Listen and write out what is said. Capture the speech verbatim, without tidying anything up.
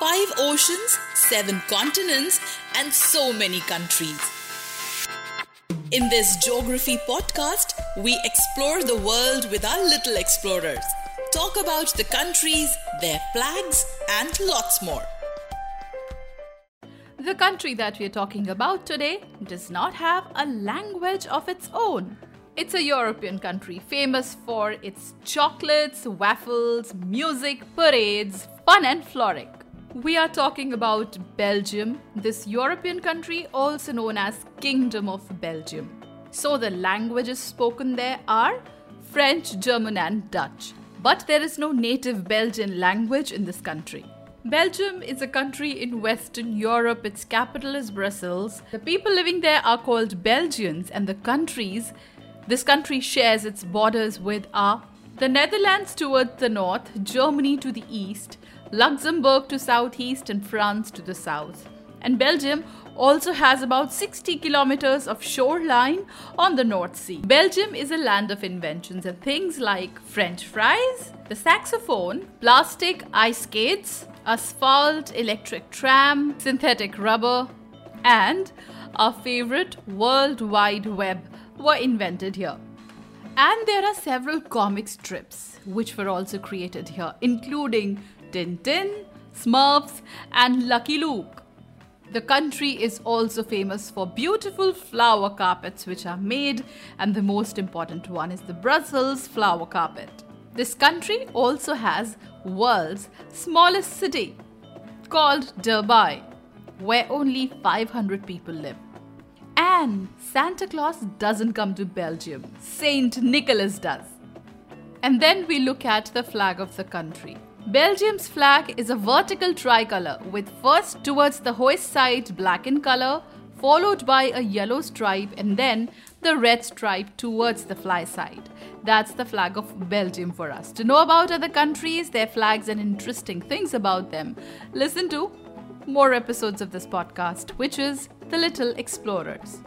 Five oceans, seven continents, and so many countries. In this geography podcast, we explore the world with our little explorers. Talk about the countries, their flags, and lots more. The country that we are talking about today does not have a language of its own. It's a European country famous for its chocolates, waffles, music, parades, fun and flooring. We are talking about Belgium, this European country also known as Kingdom of Belgium. So the languages spoken there are French, German and Dutch. But there is no native Belgian language in this country. Belgium is a country in Western Europe. Its capital is Brussels. The people living there are called Belgians, and the countries this country shares its borders with are the Netherlands towards the north, Germany to the east, Luxembourg to southeast, and France to the south. And Belgium also has about sixty kilometers of shoreline on the North Sea. Belgium is a land of inventions, and things like French fries, the saxophone, plastic ice skates, asphalt, electric tram, synthetic rubber, and our favorite World Wide Web were invented here. And there are several comic strips which were also created here, including Tintin, Smurfs, and Lucky Luke. The country is also famous for beautiful flower carpets which are made, and the most important one is the Brussels flower carpet. This country also has world's smallest city called Dubai, where only five hundred people live. And Santa Claus doesn't come to Belgium, Saint Nicholas does. And then we look at the flag of the country. Belgium's flag is a vertical tricolor with first towards the hoist side black in color, followed by a yellow stripe and then the red stripe towards the fly side. That's the flag of Belgium for us. To know about other countries, their flags and interesting things about them, listen to more episodes of this podcast, which is The Little Explorers.